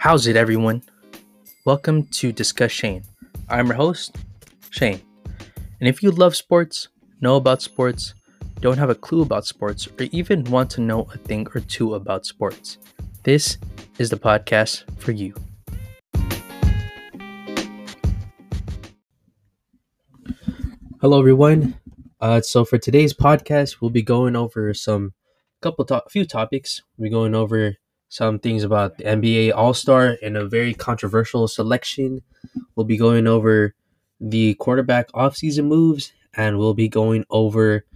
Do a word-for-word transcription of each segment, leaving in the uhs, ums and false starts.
How's it, everyone? Welcome to Discusshane. I'm your host, Shane. And if you love sports, know about sports, don't have a clue about sports, or even want to know a thing or two about sports, this is the podcast for you. Hello, everyone. Uh, so for today's podcast, we'll be going over some couple to- few topics. We're going over some things about the N B A All-Star and a very controversial selection. We'll be going over the quarterback offseason moves, and we'll be going over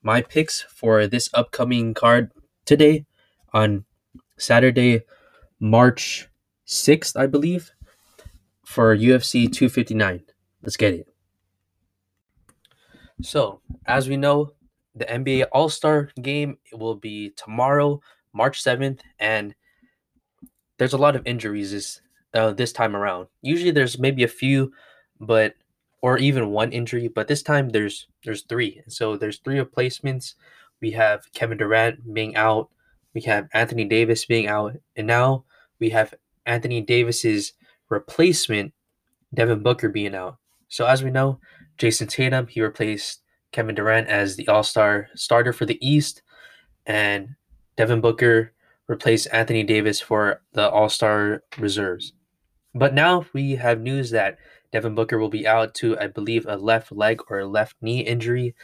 my picks for this upcoming card today on Saturday, March sixth, I believe, for U F C two fifty-nine. Let's get it. So, as we know, the N B A All-Star game will be tomorrow, March seventh, and there's a lot of injuries this uh, this time around. Usually there's maybe a few, but or even one injury, but this time there's there's three. So there's three replacements. We have Kevin Durant being out, we have Anthony Davis being out, and now we have Anthony Davis's replacement, Devin Booker, being out. So as we know, Jason Tatum, he replaced Kevin Durant as the All-Star starter for the East, and Devin Booker replaced Anthony Davis for the All-Star reserves. But now we have news that Devin Booker will be out to, I believe, a left leg or a left knee injury,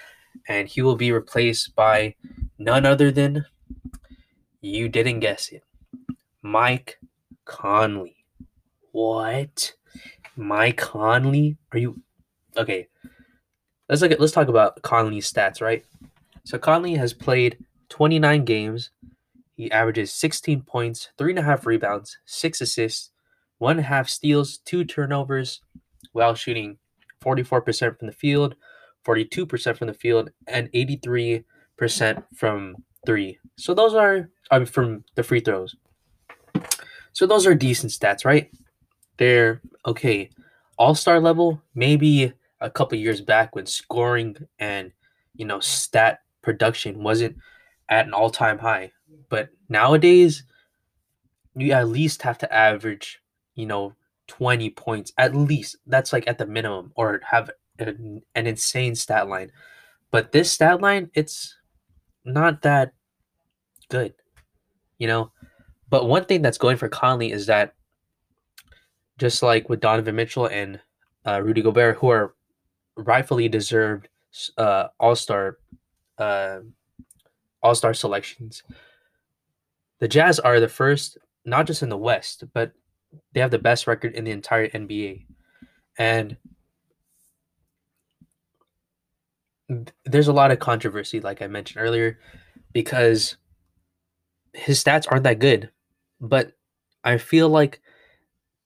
and he will be replaced by none other than, you didn't guess it, Mike Conley. What? Mike Conley? Are you... Okay, let's look at, let's talk about Conley's stats, right? So Conley has played twenty-nine games. He averages sixteen points, three and a half rebounds, six assists, one and a half steals, two turnovers, while shooting forty-four percent from the field, forty-two percent from the field, and eighty-three percent from three. So those are I mean, from the free throws. So those are decent stats, right? They're okay. All-star level, maybe a couple years back when scoring and, you know, stat production wasn't at an all-time high. But nowadays, you at least have to average, you know, twenty points. At least. That's like at the minimum, or have an, an insane stat line. But this stat line, it's not that good, you know. But one thing that's going for Conley is that, just like with Donovan Mitchell and uh, Rudy Gobert, who are rightfully deserved uh, all-star uh, all-star selections, the Jazz are the first, not just in the West, but they have the best record in the entire N B A. And th- there's a lot of controversy, like I mentioned earlier, because his stats aren't that good. But I feel like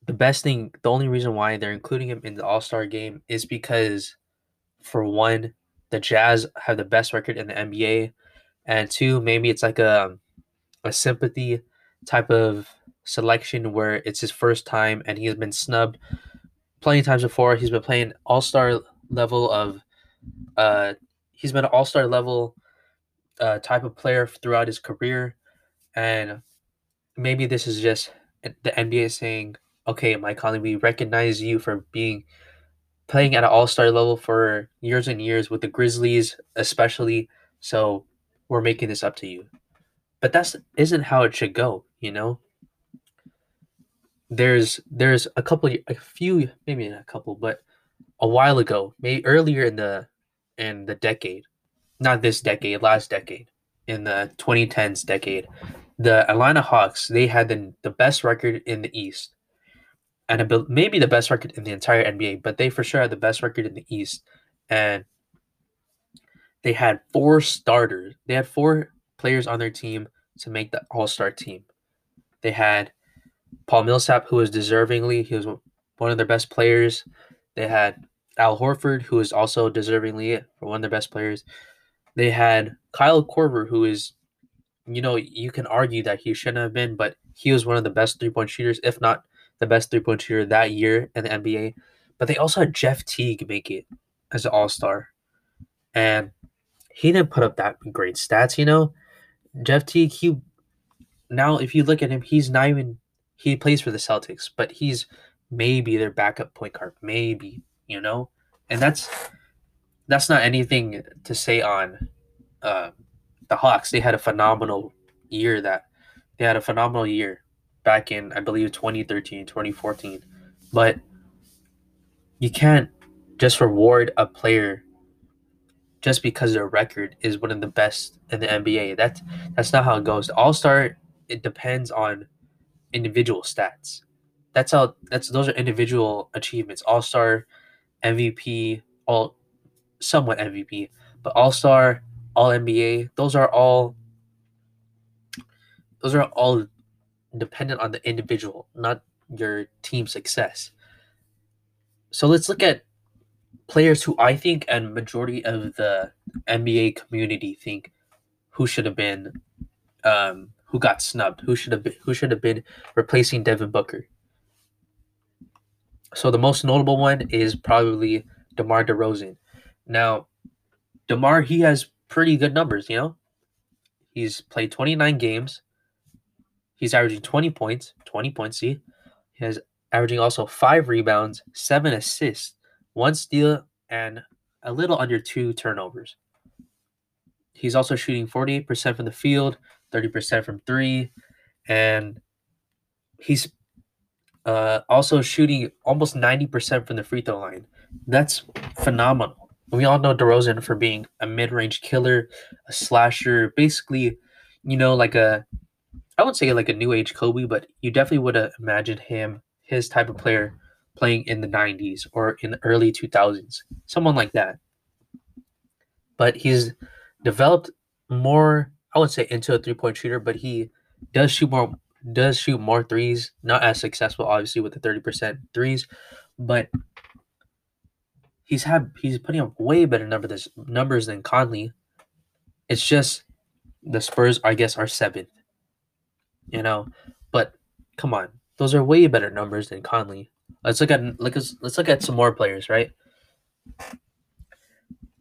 the best thing, the only reason why they're including him in the All-Star game is because, for one, the Jazz have the best record in the N B A, and two, maybe it's like a a sympathy type of selection where it's his first time and he's been snubbed plenty of times before. He's been playing All-Star level of, uh, he's been an All-Star level uh type of player throughout his career, and maybe this is just the N B A saying, okay, Mike Conley, we recognize you for being playing at an all-star level for years and years with the Grizzlies, especially. So we're making this up to you. But that's isn't how it should go, you know. There's there's a couple, a few, maybe not a couple, but a while ago, maybe earlier in the in the decade, not this decade, last decade, in the twenty tens decade, the Atlanta Hawks, they had the the best record in the East. And maybe the best record in the entire N B A, but they for sure had the best record in the East. And they had four starters. They had four players on their team to make the All-Star team. They had Paul Millsap, who was deservingly, he was one of their best players. They had Al Horford, who is also deservingly one of their best players. They had Kyle Korver, who is, you know, you can argue that he shouldn't have been, but he was one of the best three-point shooters, if not the best three-point shooter that year in the N B A. But they also had Jeff Teague make it as an all-star. And he didn't put up that great stats, you know. Jeff Teague, he now if you look at him, he's not even He plays for the Celtics, but he's maybe their backup point guard, maybe, you know? And that's that's not anything to say on uh, the Hawks. They had a phenomenal year that they had a phenomenal year back in, I believe, twenty thirteen, twenty fourteen. But you can't just reward a player just because their record is one of the best in the N B A. That's, that's not how it goes. All-Star, it depends on individual stats. That's how that's those are individual achievements. All-Star, M V P, all somewhat M V P, but All-Star, All N B A, those are all those are all dependent on the individual, not your team success. So let's look at players who I think and majority of the N B A community think who should have been um, who got snubbed, who should have been, who should have been replacing Devin Booker. So the most notable one is probably DeMar DeRozan. Now, DeMar, he has pretty good numbers, you know. He's played twenty-nine games. He's averaging twenty points, twenty points, see? He has averaging also five rebounds, seven assists, one steal, and a little under two turnovers. He's also shooting forty-eight percent from the field, thirty percent from three, and he's Uh, also shooting almost ninety percent from the free throw line. That's phenomenal. We all know DeRozan for being a mid-range killer, a slasher, basically, you know, like a, I wouldn't say like a new age Kobe, but you definitely would have imagined him, his type of player, playing in the nineties or in the early two thousands, someone like that. But he's developed more, I wouldn't say into a three-point shooter, but he does shoot more does shoot more threes, not as successful, obviously, with the thirty percent threes, but he's had he's putting up way better number this, numbers than Conley. It's just the Spurs, I guess, are seventh, you know, but come on, those are way better numbers than Conley. Let's look at let's, let's look at some more players, right?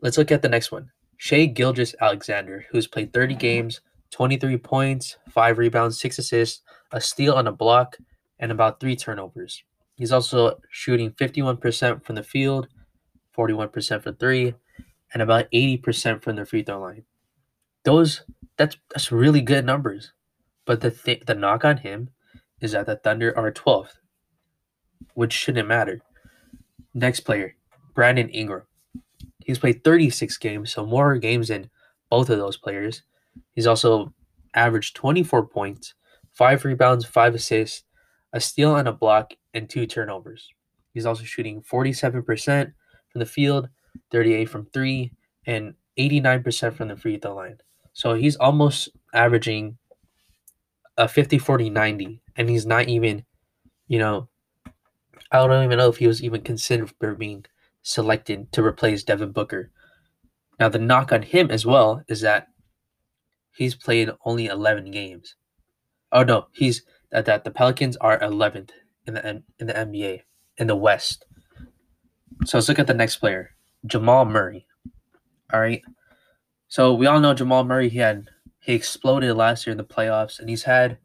Let's look at the next one. Shai Gilgeous-Alexander, who's played thirty games, twenty-three points, five rebounds, six assists, a steal on a block, and about three turnovers. He's also shooting fifty-one percent from the field, forty-one percent from three, and about eighty percent from the free throw line. Those that's that's really good numbers. But the th- the knock on him is that the Thunder are twelfth, which shouldn't matter. Next player, Brandon Ingram. He's played thirty-six games, so more games than both of those players. He's also averaged twenty-four points, five rebounds, five assists, a steal and a block, and two turnovers. He's also shooting forty-seven percent from the field, thirty-eight percent from three, and eighty-nine percent from the free throw line. So he's almost averaging a fifty forty ninety, and he's not even, you know, I don't even know if he was even considered for being selected to replace Devin Booker. Now, the knock on him as well is that he's played only eleven games. Oh no, he's that, that the Pelicans are eleventh in the in the N B A in the West. So let's look at the next player, Jamal Murray. All right. So we all know Jamal Murray. He had he exploded last year in the playoffs, and he's had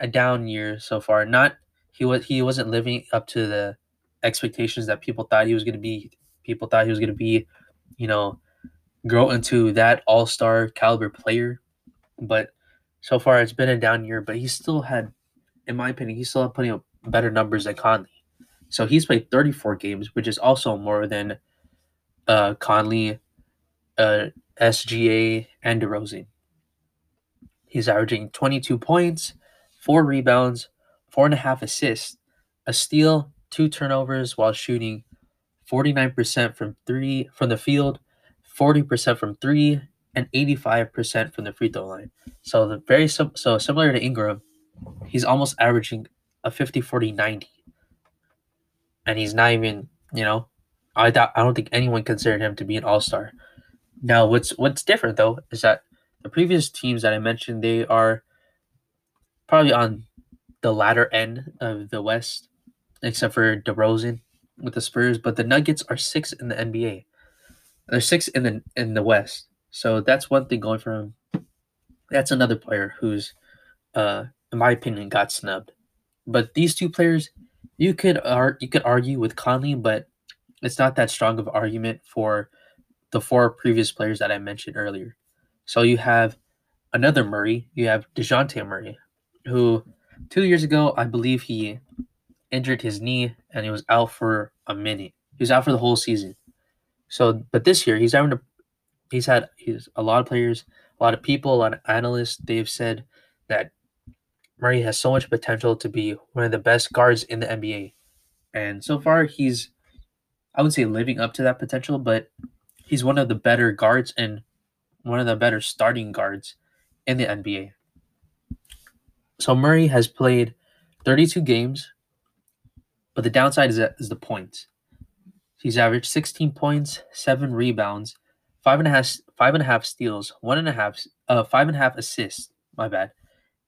a down year so far. Not he was he wasn't living up to the expectations that people thought he was going to be. People thought he was going to be, you know, grow into that all-star caliber player. But so far, it's been a down year, but he still had, in my opinion, he's still putting up better numbers than Conley. So he's played thirty-four games, which is also more than uh, Conley, uh, S G A, and DeRozan. He's averaging twenty-two points, four rebounds, four and a half assists, a steal, two turnovers, while shooting forty-nine percent from three from the field, forty percent from three, and eighty-five percent from the free throw line. So the very sim- so similar to Ingram, he's almost averaging a fifty forty ninety. And he's not even, you know, I th- I don't think anyone considered him to be an all-star. Now, what's what's different, though, is that the previous teams that I mentioned, they are probably on the latter end of the West, except for DeRozan with the Spurs. But the Nuggets are sixth in the N B A. They're sixth in the in the West. So that's one thing going for him. That's another player who's, uh, in my opinion, got snubbed. But these two players, you could ar- you could argue with Conley, but it's not that strong of an argument for the four previous players that I mentioned earlier. So you have another Murray. You have DeJounte Murray, who two years ago, I believe he injured his knee and he was out for a minute. He was out for the whole season. So, but this year he's having to, he's had he's a lot of players, a lot of people, a lot of analysts. They've said that Murray has so much potential to be one of the best guards in the N B A. And so far he's, I would say, living up to that potential, but he's one of the better guards and one of the better starting guards in the N B A. So Murray has played thirty-two games, but the downside is, is the points. He's averaged sixteen points, seven rebounds, five and a half, five and a half steals, one and a half, uh, five and a half assists. My bad,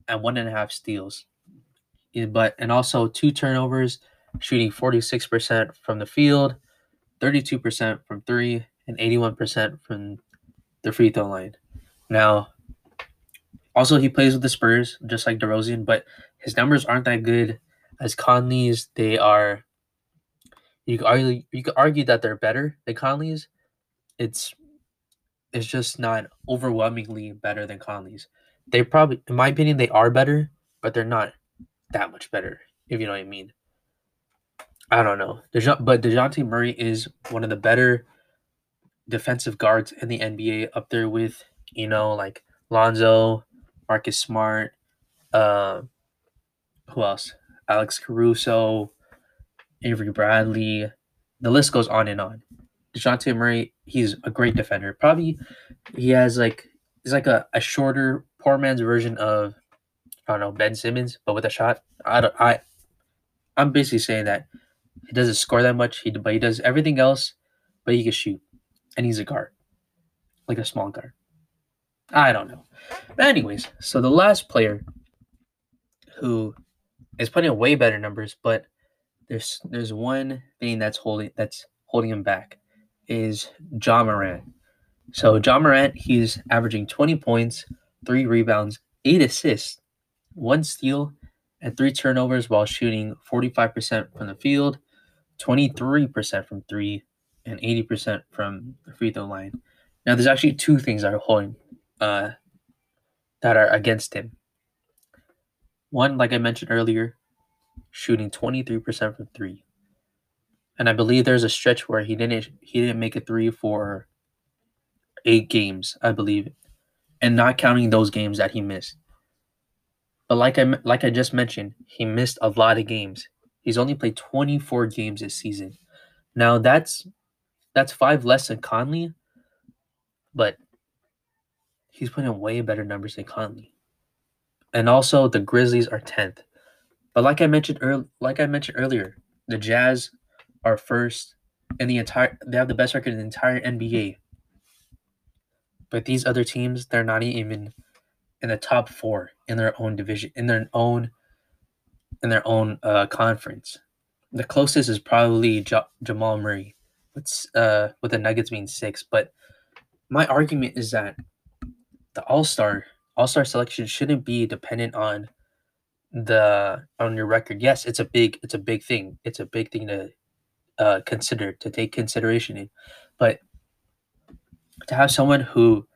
and one and a half steals. But and also two turnovers, shooting forty-six percent from the field, thirty-two percent from three, and eighty-one percent from the free throw line. Now, also he plays with the Spurs, just like DeRozan, but his numbers aren't that good as Conley's. They are. You could argue, you could argue that they're better than Conley's. It's it's just not overwhelmingly better than Conley's. They probably, in my opinion, they are better, but they're not that much better, if you know what I mean. I don't know. Dejo- but DeJounte Murray is one of the better defensive guards in the N B A, up there with, you know, like Lonzo, Marcus Smart, uh, who else? Alex Caruso, Avery Bradley, the list goes on and on. DeJounte Murray, he's a great defender. Probably he has like, he's like a, a shorter, poor man's version of, I don't know, Ben Simmons, but with a shot. I don't, I, I'm basically saying that he doesn't score that much, he, but he does everything else, but he can shoot. And he's a guard, like a small guard. I don't know. But anyways, so the last player who is putting up way better numbers, but There's there's one thing that's holding that's holding him back is Ja Morant. So Ja Morant, he's averaging twenty points, three rebounds, eight assists, one steal, and three turnovers while shooting forty-five percent from the field, twenty-three percent from three, and eighty percent from the free throw line. Now there's actually two things that are holding uh that are against him. One, like I mentioned earlier, shooting twenty-three percent from three. And I believe there's a stretch where he didn't he didn't make a three for eight games, I believe, and not counting those games that he missed. But like I like I just mentioned, he missed a lot of games. He's only played twenty-four games this season. Now that's that's five less than Conley, but he's putting in way better numbers than Conley. And also the Grizzlies are tenth. But like I mentioned earlier, like I mentioned earlier, the Jazz are first in the entire. They have the best record in the entire N B A. But these other teams, they're not even in the top four in their own division, in their own, in their own uh, conference. The closest is probably Ja- Jamal Murray, with uh with the Nuggets being six. But my argument is that the All-Star All-Star selection shouldn't be dependent on the on your record. Yes, it's a big it's a big thing it's a big thing to uh consider to take consideration in, but to have someone who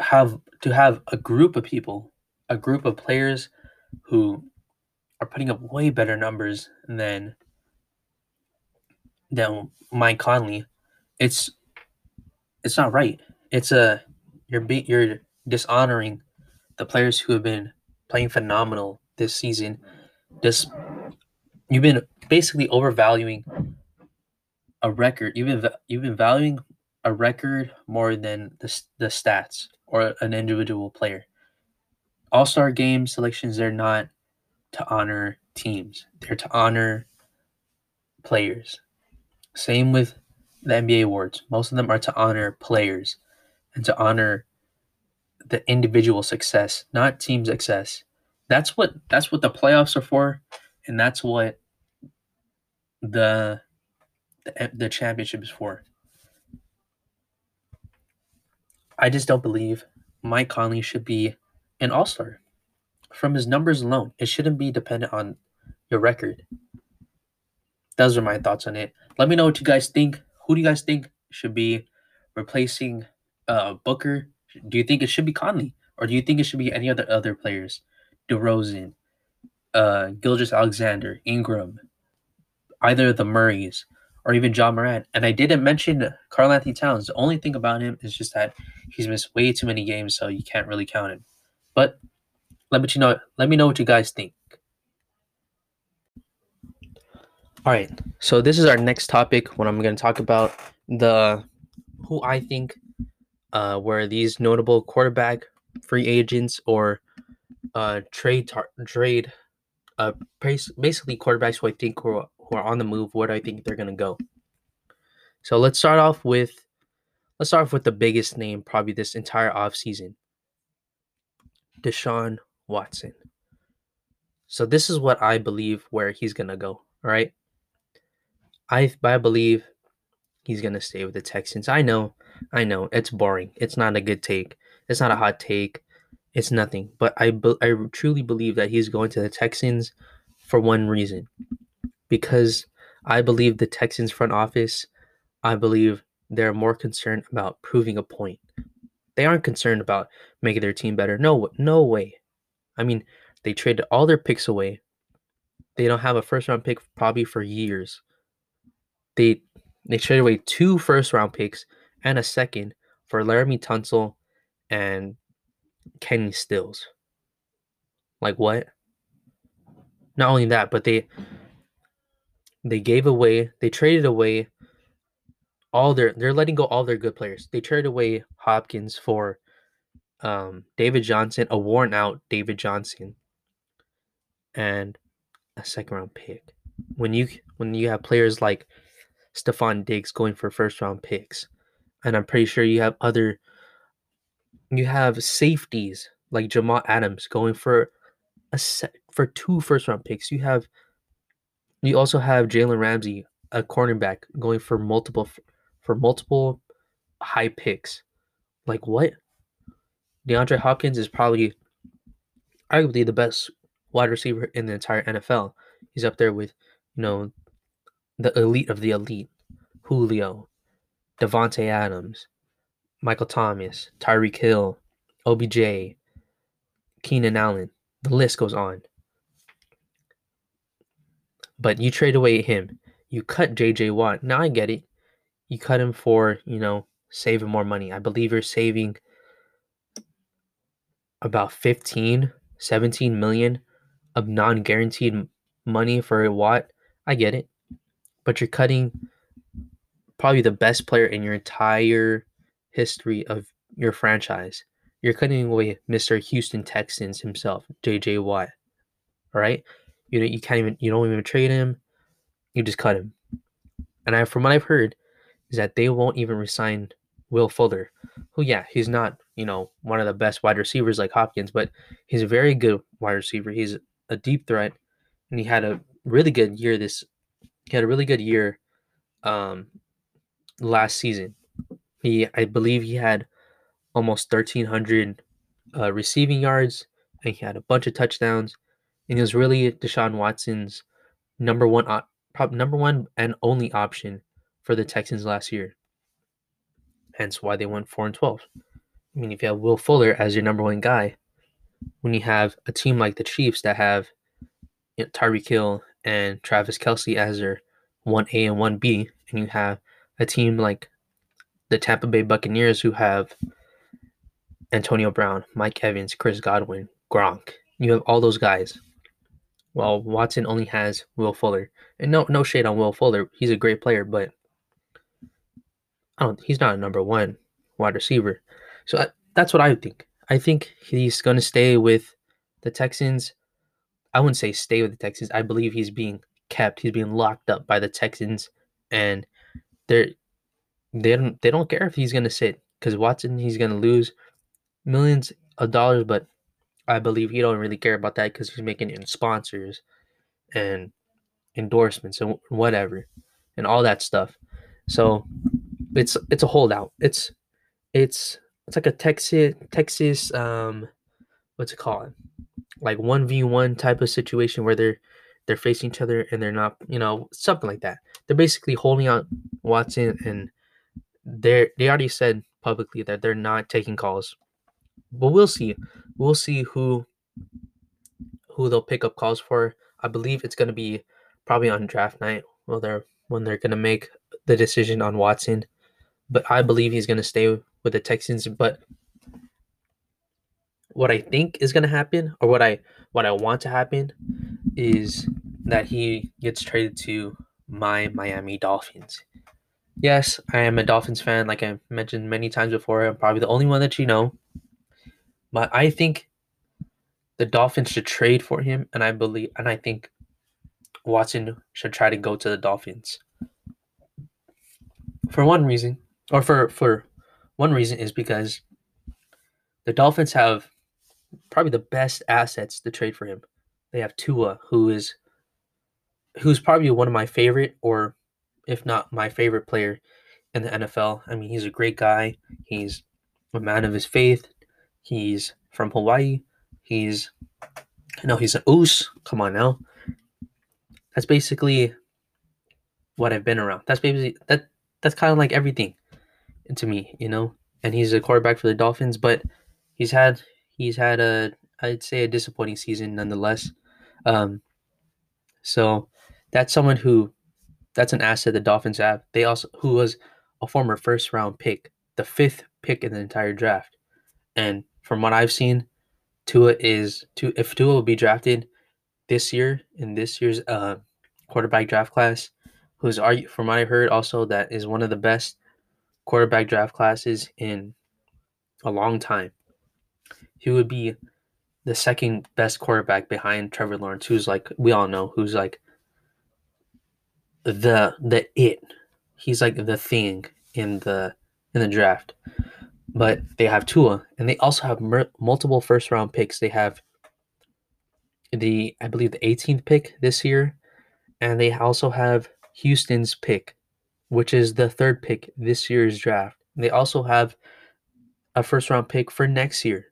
have to have a group of people a group of players who are putting up way better numbers than than Mike Conley, it's it's not right. It's a you're be, you're dishonoring the players who have been playing phenomenal this season. This you've been basically overvaluing a record. You've been you've been valuing a record more than the the stats or an individual player. All-star game selections, they're not to honor teams. They're to honor players. Same with the N B A awards. Most of them are to honor players and to honor the individual success, not team success. That's what that's what the playoffs are for, and that's what the the, the championship is for. I just don't believe Mike Conley should be an All-Star. from his numbers alone. It shouldn't be dependent on your record. Those are my thoughts on it. Let me know what you guys think. Who do you guys think should be replacing uh, Booker? Do you think it should be Conley? Or do you think it should be any other other players? DeRozan, uh, Gilgeous-Alexander, Ingram, either the Murrays, or even Ja Morant. And I didn't mention Karl Anthony Towns. The only thing about him is just that he's missed way too many games, so you can't really count him. But let me, you know, let me know what you guys think. All right, so this is our next topic when I'm going to talk about the who I think uh, were these notable quarterback free agents or uh, trade tar- trade uh, basically quarterbacks who I think were who are on the move, where do I think they're going to go. So let's start off with let's start off with the biggest name probably this entire offseason, Deshaun Watson. So this is what I believe where he's going to go, all right? I I believe he's going to stay with the Texans. I know, I know, it's boring. It's not a good take. It's not a hot take. It's nothing. But I, I truly believe that he's going to the Texans for one reason. Because I believe the Texans front office, I believe they're more concerned about proving a point. They aren't concerned about making their team better. No, no way. I mean, they traded all their picks away. They don't have a first-round pick probably for years. They they traded away two first-round picks and a second for Laramie Tunsil and Kenny Stills. Like what? Not only that, but they they gave away, they traded away all their, they're letting go all their good players. They traded away Hopkins for um, David Johnson, a worn-out David Johnson, and a second-round pick. When you when you have players like Stephon Diggs going for first-round picks, and I'm pretty sure you have other, you have safeties like Jamal Adams going for a set, for two first-round picks. You have, you also have Jalen Ramsey, a cornerback, going for multiple for multiple high picks. Like what? DeAndre Hopkins is probably arguably the best wide receiver in the entire N F L. He's up there with, you know, the elite of the elite. Julio, Devontae Adams, Michael Thomas, Tyreek Hill, O B J, Keenan Allen. The list goes on. But you trade away him. You cut J J Watt. Now I get it. You cut him for, you know, saving more money. I believe you're saving about fifteen, seventeen million of non-guaranteed money for a Watt. I get it. But you're cutting probably the best player in your entire history of your franchise. You're cutting away Mister Houston Texans himself, J J Watt. All right? You know, you can't even, you don't even trade him. You just cut him. And I, from what I've heard, is that they won't even resign Will Fuller, who, yeah, he's not, you know, one of the best wide receivers like Hopkins, but he's a very good wide receiver. He's a deep threat, and he had a really good year this, he had a really good year um, last season. He, I believe he had almost thirteen hundred uh, receiving yards, and he had a bunch of touchdowns, and he was really Deshaun Watson's number one op- number one and only option for the Texans last year. Hence why they went four and twelve. I mean, if you have Will Fuller as your number one guy, when you have a team like the Chiefs that have, you know, Tyreek Hill and Travis Kelce as their one A and one B, and you have a team like the Tampa Bay Buccaneers who have Antonio Brown, Mike Evans, Chris Godwin, Gronk. You have all those guys. Well, Watson only has Will Fuller. And no no shade on Will Fuller. He's a great player, but I don't, he's not a number one wide receiver. So I, that's what I think. I think he's going to stay with the Texans. I wouldn't say stay with the Texans. I believe he's being kept. He's being locked up by the Texans. And they're, they don't, they don't care if he's going to sit. Because Watson, he's going to lose millions of dollars. But I believe he don't really care about that because he's making it in sponsors and endorsements and whatever. And all that stuff. So It's it's a holdout. It's it's it's like a Texas Texas um what's it called? like one v one type of situation where they're they're facing each other and they're not, you know, something like that. They're basically holding out Watson, and they they already said publicly that they're not taking calls. But we'll see. We'll see who who they'll pick up calls for. I believe it's going to be probably on draft night when they're, when they're going to make the decision on Watson. But I believe he's going to stay with the Texans. But what I think is going to happen, or what I what I want to happen, is that he gets traded to my Miami Dolphins. Yes, I am a Dolphins fan, like I mentioned many times before. I'm probably the only one that you know. But I think the Dolphins should trade for him, and I believe, and I think Watson should try to go to the Dolphins. For one reason, or for, for one reason is because the Dolphins have probably the best assets to trade for him. They have Tua, who is who's probably one of my favorite, or if not my favorite player in the N F L. I mean, he's a great guy. He's a man of his faith. He's from Hawaii. He's, no, he's an oos. Come on now. That's basically what I've been around. That's basically, that, that's kind of like everything to me, you know? And he's a quarterback for the Dolphins, but he's had, he's had a, I'd say a disappointing season nonetheless. Um, so that's someone who, that's an asset the Dolphins have. They also, who was a former first round pick, the fifth pick in the entire draft. And from what I've seen, Tua is, Tua, if Tua will be drafted this year in this year's uh, quarterback draft class, who's, from what I heard also, that is one of the best quarterback draft classes in a long time. He would be the second best quarterback behind Trevor Lawrence, who's like, we all know, who's like the the it. He's like the thing in the in the draft. But they have Tua, and they also have mer- multiple first round picks. They have the I believe the eighteenth pick this year, and they also have Houston's pick, which is the third pick this year's draft. And they also have a first round pick for next year.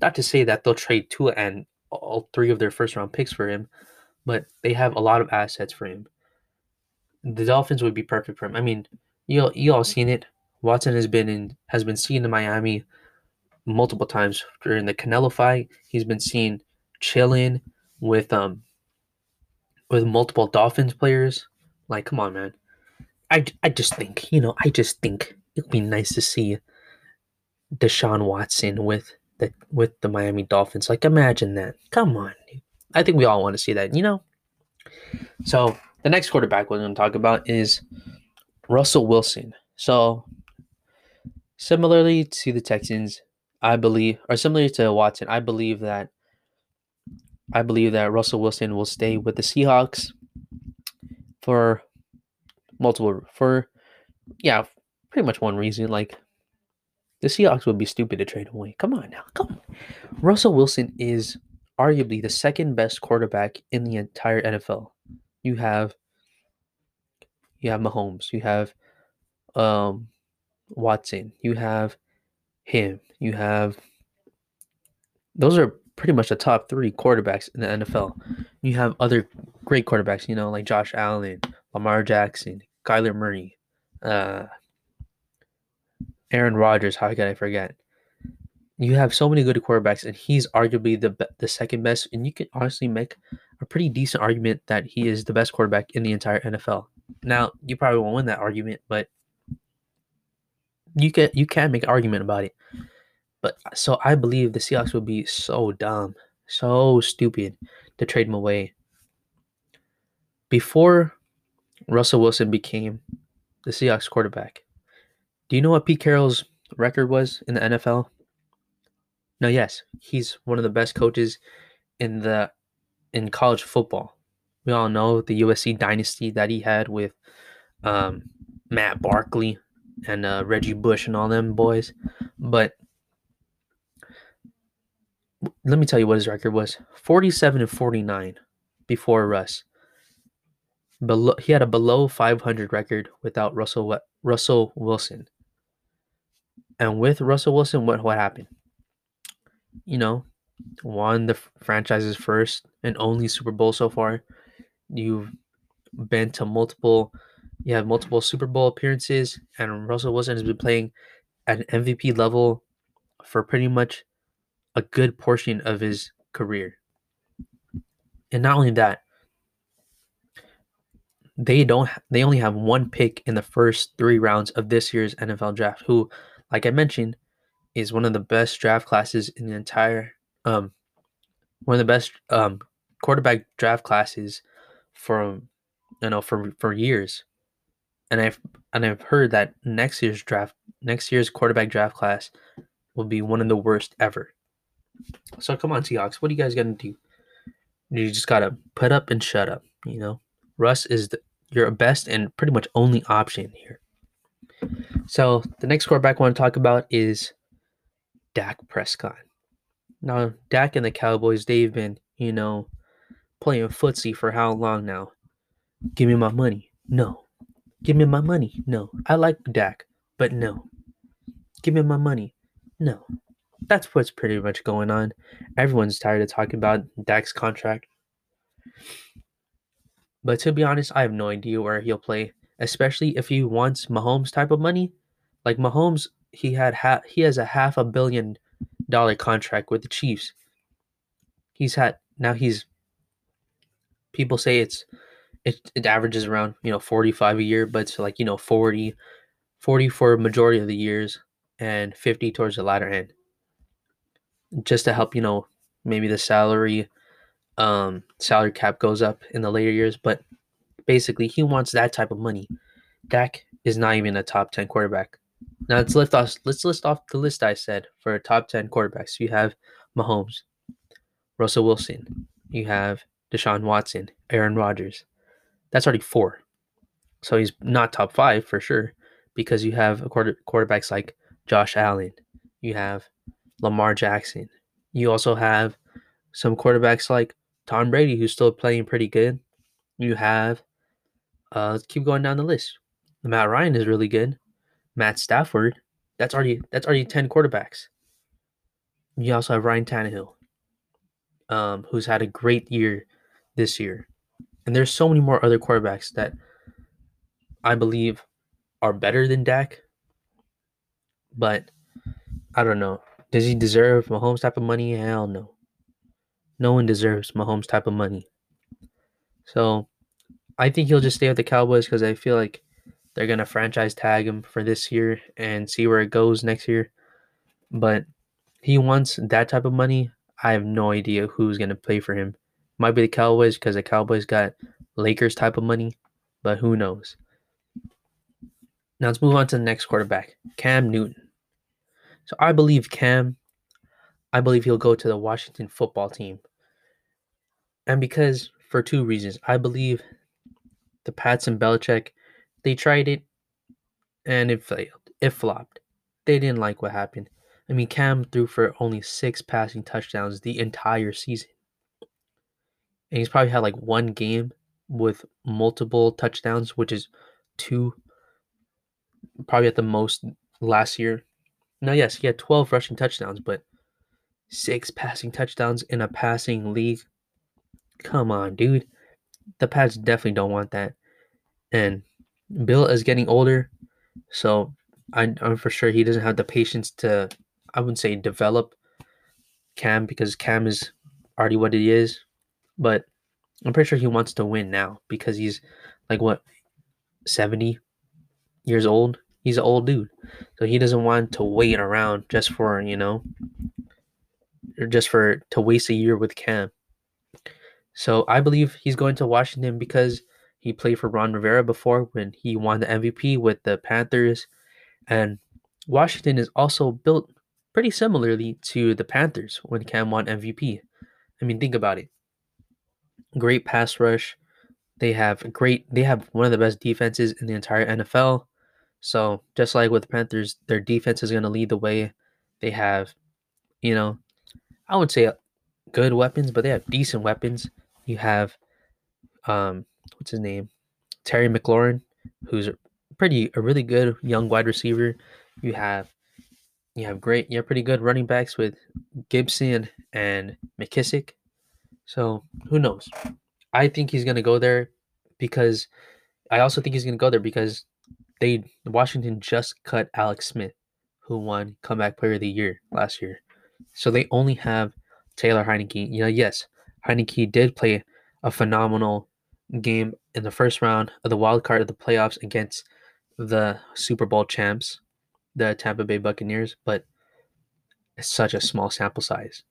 Not to say that they'll trade Tua and all three of their first round picks for him, but they have a lot of assets for him. The Dolphins would be perfect for him. I mean, you you all seen it. Watson has been in has been seen in Miami multiple times during the Canelo fight. He's been seen chilling with um with multiple Dolphins players. Like, come on, man. I, I just think, you know, I just think it'd be nice to see Deshaun Watson with the with the Miami Dolphins. Like, imagine that. Come on, dude. I think we all want to see that, you know? So the next quarterback we're going to talk about is Russell Wilson. So similarly to the Texans, I believe, or similarly to Watson, I believe that I believe that Russell Wilson will stay with the Seahawks for multiple for yeah, pretty much one reason. Like, the Seahawks would be stupid to trade away. Come on now. Come on. Russell Wilson is arguably the second best quarterback in the entire N F L. You have you have Mahomes, you have um Watson, you have him, you have those are pretty much the top three quarterbacks in the N F L. You have other great quarterbacks, you know, like Josh Allen, Lamar Jackson, Kyler Murray, uh, Aaron Rodgers. How could I forget? You have so many good quarterbacks, and he's arguably the the second best. And you can honestly make a pretty decent argument that he is the best quarterback in the entire N F L. Now, you probably won't win that argument, but you can you can make an argument about it. But so I believe the Seahawks would be so dumb, so stupid to trade him away. Before Russell Wilson became the Seahawks quarterback, do you know what Pete Carroll's record was in the N F L? Now, yes, he's one of the best coaches in the in college football. We all know the U S C dynasty that he had with um, Matt Barkley and uh, Reggie Bush and all them boys. But let me tell you what his record was. forty-seven and forty-nine before Russ. Below, he had a below five hundred record without Russell Russell Wilson. And with Russell Wilson, what, what happened? You know, won the franchise's first and only Super Bowl so far. You've been to multiple, you have multiple Super Bowl appearances, and Russell Wilson has been playing at an M V P level for pretty much a good portion of his career. And not only that, they don't, they only have one pick in the first three rounds of this year's N F L draft, who, like I mentioned, is one of the best draft classes in the entire, um, one of the best um, quarterback draft classes from, you know, for for years. And I've and I've heard that next year's draft, next year's quarterback draft class will be one of the worst ever. So come on, Seahawks, what are you guys gonna do? You just gotta put up and shut up, you know. Russ is the, your best and pretty much only option here. So the next quarterback I want to talk about is Dak Prescott. Now, Dak and the Cowboys, they've been, you know, playing footsie for how long now? Give me my money. No. Give me my money. No. I like Dak, but no. Give me my money. No. That's what's pretty much going on. Everyone's tired of talking about Dak's contract. But to be honest, I have no idea where he'll play, especially if he wants Mahomes type of money. Like Mahomes, he had ha- he has a half a billion dollar contract with the Chiefs. He's had now he's people say it's it, it averages around, you know, forty-five a year, but it's like, you know, forty, forty for a majority of the years and fifty towards the latter end. Just to help, you know, maybe the salary Um, salary cap goes up in the later years, but basically he wants that type of money. Dak is not even a top ten quarterback. Now let's lift off. Let's list off the list I said for top ten quarterbacks. You have Mahomes, Russell Wilson, you have Deshaun Watson, Aaron Rodgers. That's already four. So he's not top five for sure because you have a quarter, quarterbacks like Josh Allen. You have Lamar Jackson. You also have some quarterbacks like Tom Brady, who's still playing pretty good. You have, uh, let's keep going down the list. Matt Ryan is really good. Matt Stafford, that's already that's already ten quarterbacks. You also have Ryan Tannehill, um, who's had a great year this year. And there's so many more other quarterbacks that I believe are better than Dak. But I don't know. Does he deserve Mahomes type of money? Hell no. No one deserves Mahomes type of money. So I think he'll just stay with the Cowboys because I feel like they're going to franchise tag him for this year and see where it goes next year. But he wants that type of money. I have no idea who's going to play for him. Might be the Cowboys because the Cowboys got Lakers type of money, but who knows. Now let's move on to the next quarterback, Cam Newton. So I believe Cam I believe he'll go to the Washington football team. And because, for two reasons, I believe the Pats and Belichick, they tried it and it failed. It flopped. They didn't like what happened. I mean, Cam threw for only six passing touchdowns the entire season. And he's probably had like one game with multiple touchdowns, which is two, probably at the most last year. Now, yes, he had twelve rushing touchdowns, but six passing touchdowns in a passing league. Come on, dude. The Pats definitely don't want that. And Bill is getting older, so I, I'm for sure he doesn't have the patience to, I wouldn't say develop Cam because Cam is already what he is. But I'm pretty sure he wants to win now because he's like, what, seventy years old? He's an old dude. So he doesn't want to wait around just for, you know, or just for to waste a year with Cam. So I believe he's going to Washington because he played for Ron Rivera before when he won the M V P with the Panthers. And Washington is also built pretty similarly to the Panthers when Cam won M V P. I mean, think about it. Great pass rush. They have great they have one of the best defenses in the entire N F L. So just like with the Panthers, their defense is going to lead the way. They have, you know, I would say good weapons, but they have decent weapons. You have, um, what's his name? Terry McLaurin, who's a pretty, a really good young wide receiver. You have, you have great, you have pretty good running backs with Gibson and McKissick. So who knows? I think he's going to go there because I also think he's going to go there because they Washington just cut Alex Smith, who won Comeback Player of the Year last year. So they only have Taylor Heineke. You know, yes, Heineke did play a phenomenal game in the first round of the wild card of the playoffs against the Super Bowl champs, the Tampa Bay Buccaneers, but it's such a small sample size.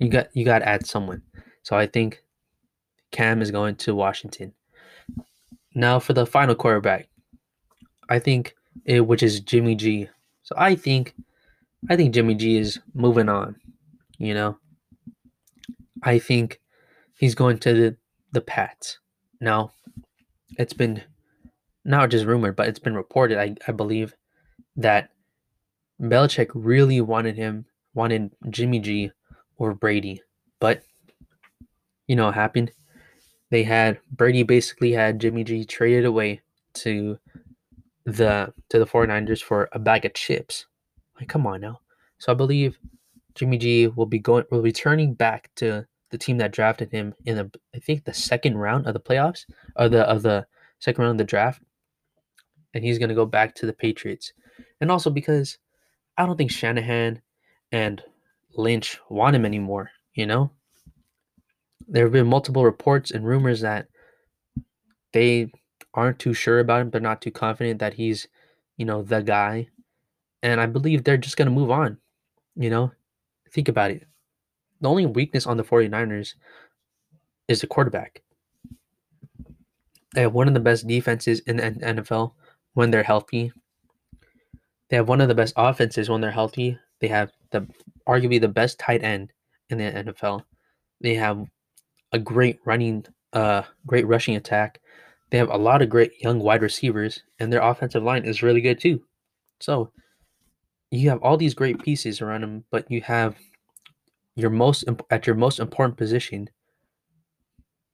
You got you got to add someone. So I think Cam is going to Washington. Now for the final quarterback, I think it, which is Jimmy G. So I think I think Jimmy G is moving on, you know. I think he's going to the, the Pats. Now, it's been not just rumored, but it's been reported, I, I believe, that Belichick really wanted him, wanted Jimmy G or Brady. But, you know, it happened. They had, Brady basically had Jimmy G traded away to the to the 49ers for a bag of chips. Like, come on now. So I believe Jimmy G will be going, will be turning back to the team that drafted him in the, I think the second round of the playoffs, or the of the second round of the draft, and he's gonna go back to the Patriots. And also because I don't think Shanahan and Lynch want him anymore. You know, there have been multiple reports and rumors that they aren't too sure about him. They're not too confident that he's, you know, the guy. And I believe they're just gonna move on. You know, think about it. The only weakness on the 49ers is the quarterback. They have one of the best defenses in the N F L when they're healthy. They have one of the best offenses when they're healthy. They have the arguably the best tight end in the N F L. They have a great running, uh, great rushing attack. They have a lot of great young wide receivers, and their offensive line is really good too. So you have all these great pieces around them, but you have your most imp- at your most important position,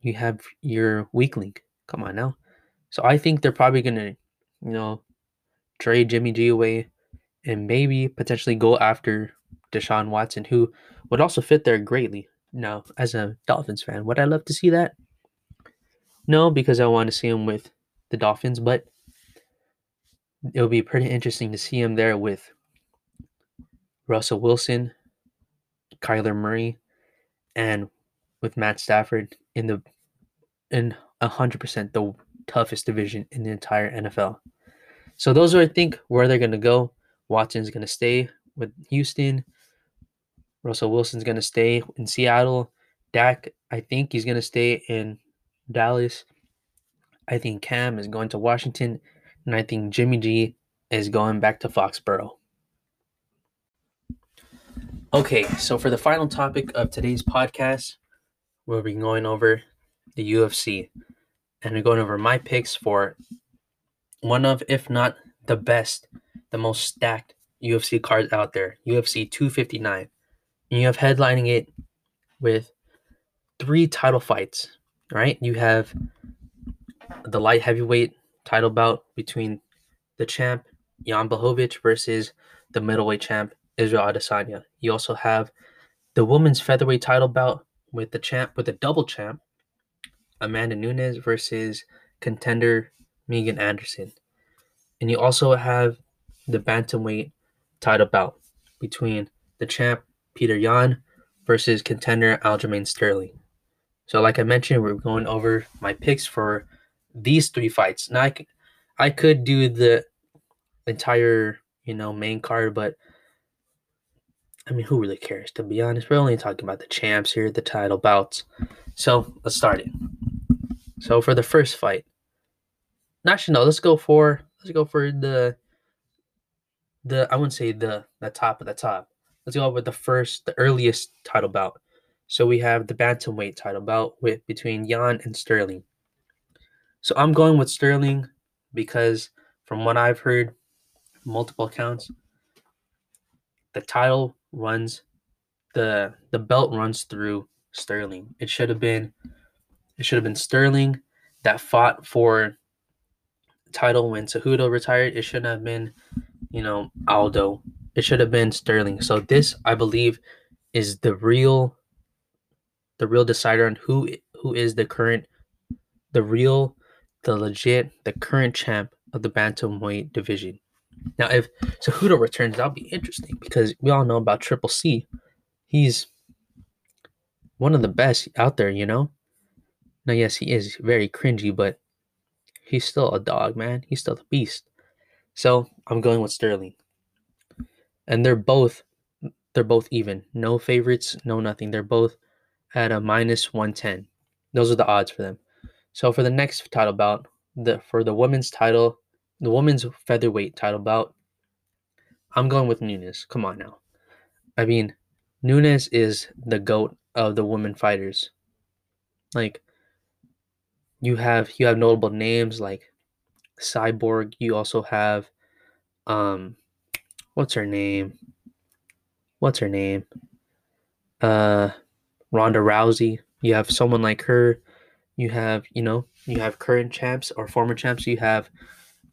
you have your weak link. Come on now. So I think they're probably going to, you know, trade Jimmy G away and maybe potentially go after Deshaun Watson, who would also fit there greatly. Now, as a Dolphins fan, would I love to see that? No, because I want to see him with the Dolphins, but it would be pretty interesting to see him there with Russell Wilson, Kyler Murray, and with Matt Stafford in the in one hundred percent the toughest division in the entire N F L. So those are, I think, where they're going to go. Watson's going to stay with Houston. Russell Wilson's going to stay in Seattle. Dak, I think he's going to stay in Dallas. I think Cam is going to Washington, and I think Jimmy G is going back to Foxborough. Okay, so for the final topic of today's podcast, we'll be going over the U F C. And we're going over my picks for one of, if not the best, the most stacked U F C cards out there, two fifty-nine. And you have headlining it with three title fights, right? You have the light heavyweight title bout between the champ, Jan Blachowicz, versus the middleweight champ, Israel Adesanya. You also have the women's featherweight title bout with the champ, with a double champ, Amanda Nunes versus contender Megan Anderson. And you also have the bantamweight title bout between the champ Peter Yan versus contender Aljamain Sterling. So like I mentioned, we're going over my picks for these three fights. Now I could, I could do the entire, you know, main card, but I mean, who really cares? To be honest, we're only talking about the champs here, the title bouts. So let's start it. So for the first fight, actually no, let's go for let's go for the the I wouldn't say the the top of the top. Let's go with the first, the earliest title bout. So we have the bantamweight title bout with between Yan and Sterling. So I'm going with Sterling because from what I've heard, multiple accounts, the title runs, the the belt runs through Sterling. It should have been, it should have been Sterling that fought for title when Cejudo retired. It shouldn't have been, you know, Aldo. It should have been Sterling. So this, I believe, is the real the real decider on who who is the current, the real, the legit, the current champ of the bantamweight division. Now, if Cejudo returns, that'll be interesting because we all know about Triple C. He's one of the best out there, you know? Now, yes, he is very cringy, but he's still a dog, man. He's still the beast. So I'm going with Sterling. And they're both they're both even. No favorites, no nothing. They're both at a minus one ten. Those are the odds for them. So for the next title bout, the for the women's title, the women's featherweight title bout, I'm going with Nunes. Come on now. I mean, Nunes is the GOAT of the women fighters. Like, you have you have notable names like Cyborg. You also have um what's her name? What's her name? Uh Ronda Rousey. You have someone like her. You have, you know, you have current champs or former champs. You have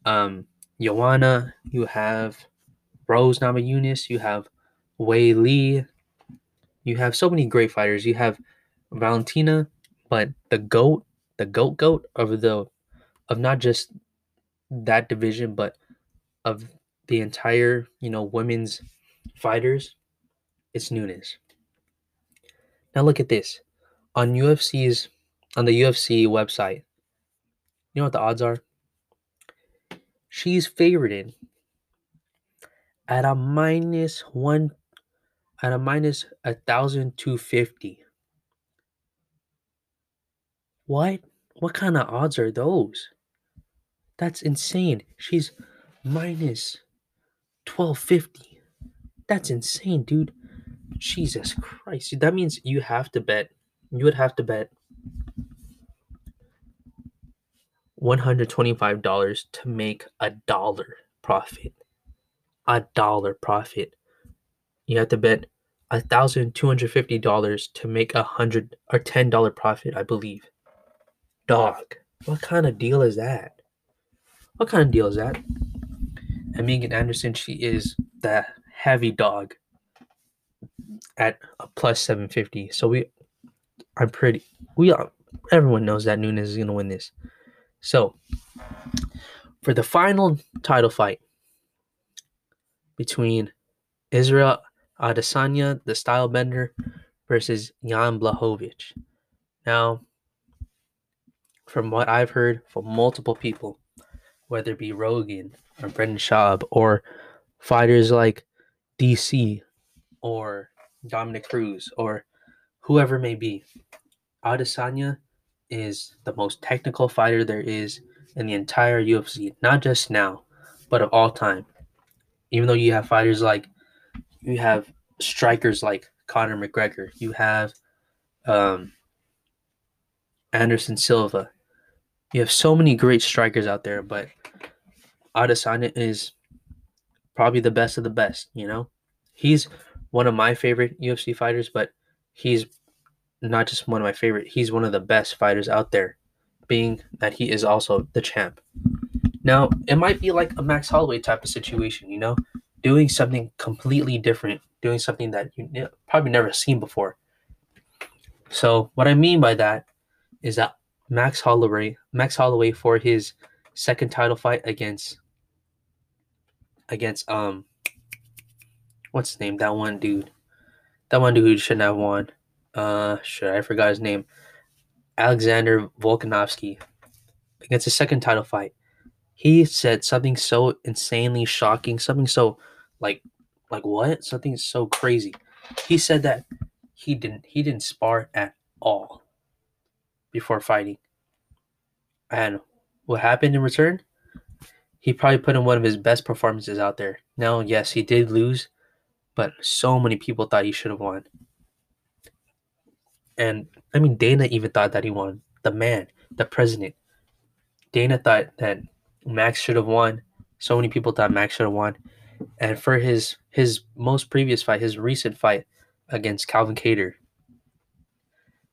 um Joanna, you have Rose Namajunas, you have Wei Li. You have so many great fighters. You have Valentina, but the GOAT The goat, goat of the, of not just that division, but of the entire, you know, women's fighters, it's Nunes. Now look at this on U F C's on the U F C website. You know what the odds are? She's favored at a minus one, at a minus a thousand two fifty. What? What kind of odds are those? That's insane. She's minus twelve fifty. That's insane, dude. Jesus Christ. That means you have to bet. You would have to bet one hundred twenty-five dollars to make a dollar profit. A dollar profit. You have to bet one thousand two hundred fifty dollars to make a hundred or ten dollars profit, I believe. Dog, what kind of deal is that? What kind of deal is that? And Megan Anderson, she is the heavy dog at a plus seven fifty. So we, I'm pretty. We are. Everyone knows that Nunes is gonna win this. So for the final title fight between Israel Adesanya, the style bender, versus Jan Blachowicz. Now, from what I've heard from multiple people, whether it be Rogan or Brendan Schaub or fighters like D C or Dominic Cruz or whoever it may be, Adesanya is the most technical fighter there is in the entire U F C, not just now, but of all time. Even though you have fighters like, you have strikers like Conor McGregor, you have um, Anderson Silva. You have so many great strikers out there, but Adesanya is probably the best of the best, you know? He's one of my favorite U F C fighters, but he's not just one of my favorite. He's one of the best fighters out there, being that he is also the champ. Now, it might be like a Max Holloway type of situation, you know? Doing something completely different, doing something that you probably never seen before. So what I mean by that is that Max Holloway, Max Holloway for his second title fight against, against, um, what's his name? That one dude, that one dude who shouldn't have won. Uh, shit, I forgot his name. Alexander Volkanovski, against his second title fight. He said something so insanely shocking, something so like, like what? Something so crazy. He said that he didn't, he didn't spar at all before fighting. And what happened in return? He probably put in one of his best performances out there. Now, yes, he did lose, but so many people thought he should have won. And I mean, Dana even thought that he won. The man, the president. Dana thought that Max should have won. So many people thought Max should have won. And for his his most previous fight, his recent fight against Calvin Kattar,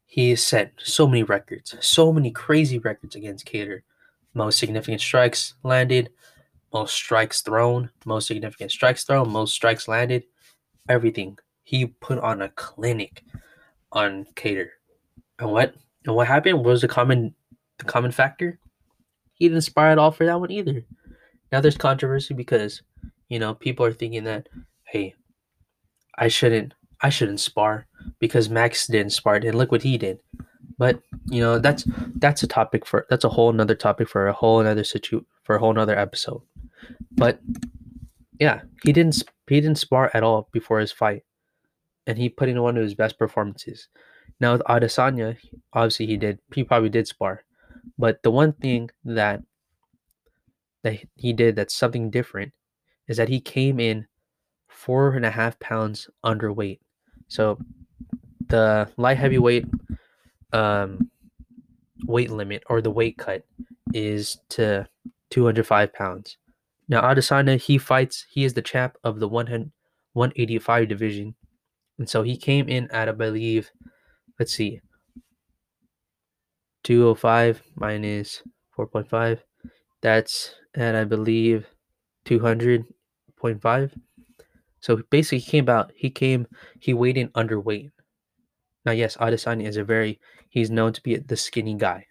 he has set so many records, so many crazy records against Kattar. Most significant strikes landed, most strikes thrown, most significant strikes thrown, most strikes landed, everything. He put on a clinic on Kattar. And what and what happened? What was the common the common factor? He didn't spar at all for that one either. Now there's controversy because, you know, people are thinking that, hey, I shouldn't I shouldn't spar because Max didn't spar and look what he did. But, you know, that's that's a topic for that's a whole another topic for a whole another situ for a whole another episode. But yeah, he didn't he didn't spar at all before his fight, and he put in one of his best performances. Now with Adesanya, obviously he did he probably did spar, but the one thing that that he did that's something different is that he came in four and a half pounds underweight. So the light heavyweight um weight limit or the weight cut is to two hundred five pounds. Now Adesanya, he fights, he is the champ of the one eighty-five division. And so he came in at, I believe, let's see, two oh five minus four point five. That's at, I believe, two hundred point five. So basically he came out, he came, he weighed in underweight. Now, yes, Adesanya is a very, he's known to be the skinny guy,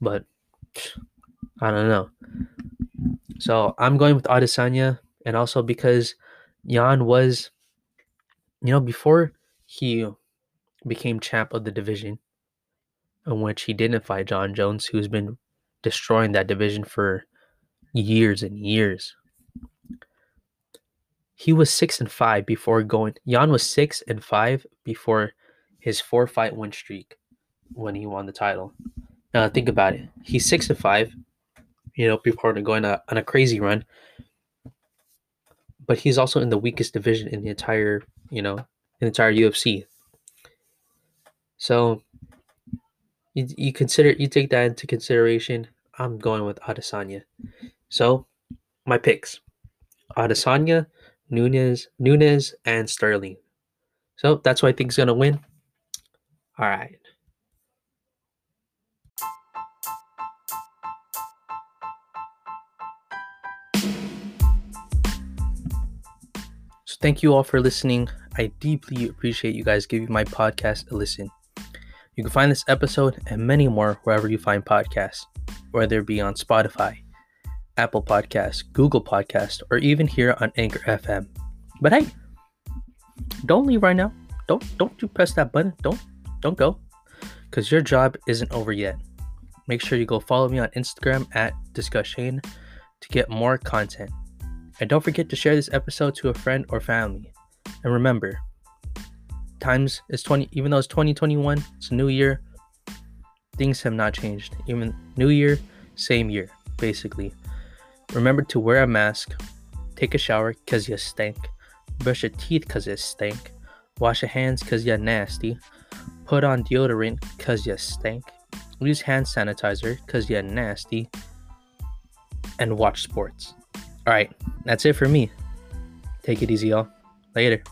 but I don't know. So I'm going with Adesanya, and also because Jan was, you know, before he became champ of the division, in which he didn't fight John Jones, who's been destroying that division for years and years. He was six and five before going. Jan was six and five before his four-fight win streak when he won the title. Now think about it. He's six and five. You know, people are going on a crazy run. But he's also in the weakest division in the entire, you know, in the entire U F C. So you, you consider, you take that into consideration. I'm going with Adesanya. So my picks: Adesanya, Nunes, Nunes, and Sterling. So that's who I think is gonna win. All right. Thank you all for listening. I deeply appreciate you guys giving my podcast a listen. You can find this episode and many more wherever you find podcasts, whether it be on Spotify, Apple Podcasts, Google Podcasts, or even here on Anchor F M. But hey, don't leave right now. Don't don't you press that button. Don't don't go, because your job isn't over yet. Make sure you go follow me on Instagram at Discusshane to get more content. And don't forget to share this episode to a friend or family. And remember, times is twenty, even though it's twenty twenty-one, it's a new year, things have not changed. Even new year, same year, basically. Remember to wear a mask, take a shower because you stink, brush your teeth because you stink, wash your hands because you're nasty, put on deodorant because you stink, use hand sanitizer because you're nasty, and watch sports. All right, that's it for me. Take it easy, y'all. Later.